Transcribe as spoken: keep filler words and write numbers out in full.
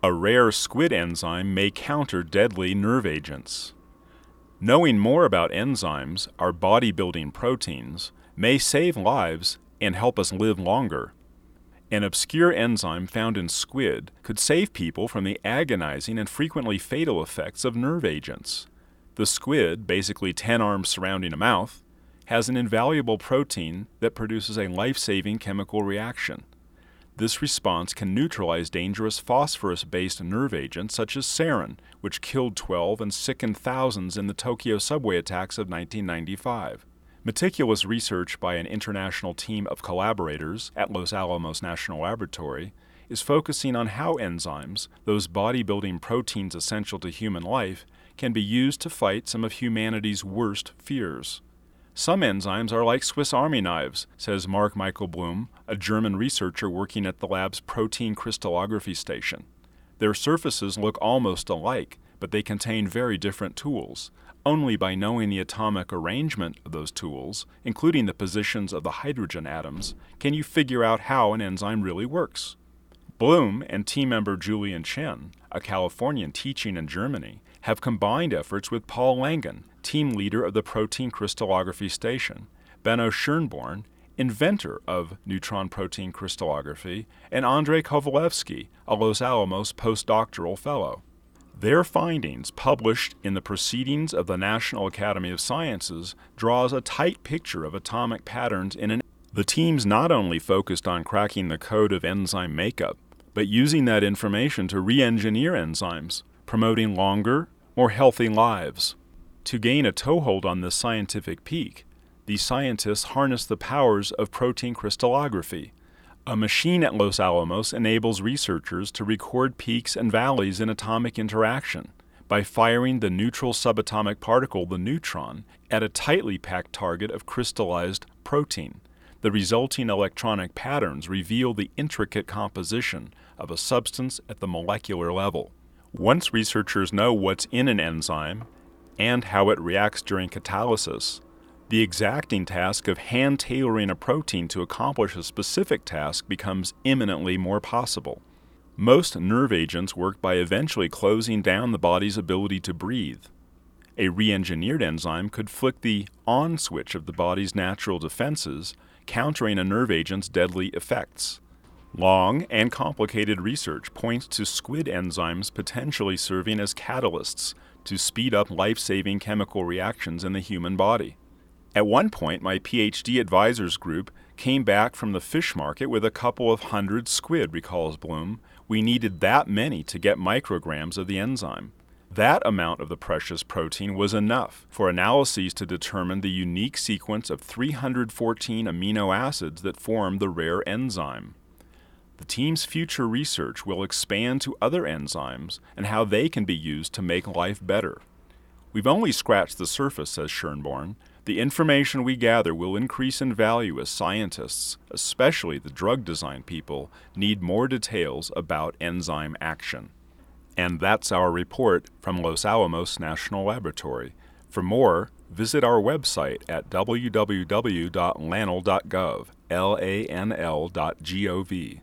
A rare squid enzyme may counter deadly nerve agents. Knowing more about enzymes, our body-building proteins, may save lives and help us live longer. An obscure enzyme found in squid could save people from the agonizing and frequently fatal effects of nerve agents. The squid, basically ten arms surrounding a mouth, has an invaluable protein that produces a life-saving chemical reaction. This response can neutralize dangerous phosphorus-based nerve agents such as sarin, which killed twelve and sickened thousands in the Tokyo subway attacks of nineteen ninety-five. Meticulous research by an international team of collaborators at Los Alamos National Laboratory is focusing on how enzymes, those body-building proteins essential to human life, can be used to fight some of humanity's worst fears. Some enzymes are like Swiss Army knives, says Mark Michael Bloom, a German researcher working at the lab's protein crystallography station. Their surfaces look almost alike, but they contain very different tools. Only by knowing the atomic arrangement of those tools, including the positions of the hydrogen atoms, can you figure out how an enzyme really works. Bloom and team member Julian Chen, a Californian teaching in Germany, have combined efforts with Paul Langan, team leader of the protein crystallography station, Benno Schoenborn, inventor of neutron protein crystallography, and Andrey Kovalevsky, a Los Alamos postdoctoral fellow. Their findings, published in the Proceedings of the National Academy of Sciences, draws a tight picture of atomic patterns in an... The teams not only focused on cracking the code of enzyme makeup, but using that information to re-engineer enzymes, promoting longer, more healthy lives. To gain a toehold on this scientific peak, the scientists harnessed the powers of protein crystallography. A machine at Los Alamos enables researchers to record peaks and valleys in atomic interaction by firing the neutral subatomic particle, the neutron, at a tightly packed target of crystallized protein. The resulting electronic patterns reveal the intricate composition of a substance at the molecular level. Once researchers know what's in an enzyme and how it reacts during catalysis, the exacting task of hand-tailoring a protein to accomplish a specific task becomes imminently more possible. Most nerve agents work by eventually closing down the body's ability to breathe. A re-engineered enzyme could flick the on switch of the body's natural defenses, countering a nerve agent's deadly effects. Long and complicated research points to squid enzymes potentially serving as catalysts to speed up life-saving chemical reactions in the human body. At one point, my PhD advisors group came back from the fish market with a couple of hundred squid, recalls Bloom. We needed that many to get micrograms of the enzyme. That amount of the precious protein was enough for analyses to determine the unique sequence of three hundred fourteen amino acids that form the rare enzyme. The team's future research will expand to other enzymes and how they can be used to make life better. We've only scratched the surface, says Schoenborn. The information we gather will increase in value as scientists, especially the drug design people, need more details about enzyme action. And that's our report from Los Alamos National Laboratory. For more, visit our website at w w w dot lanl dot gov, L A N L dot G O V.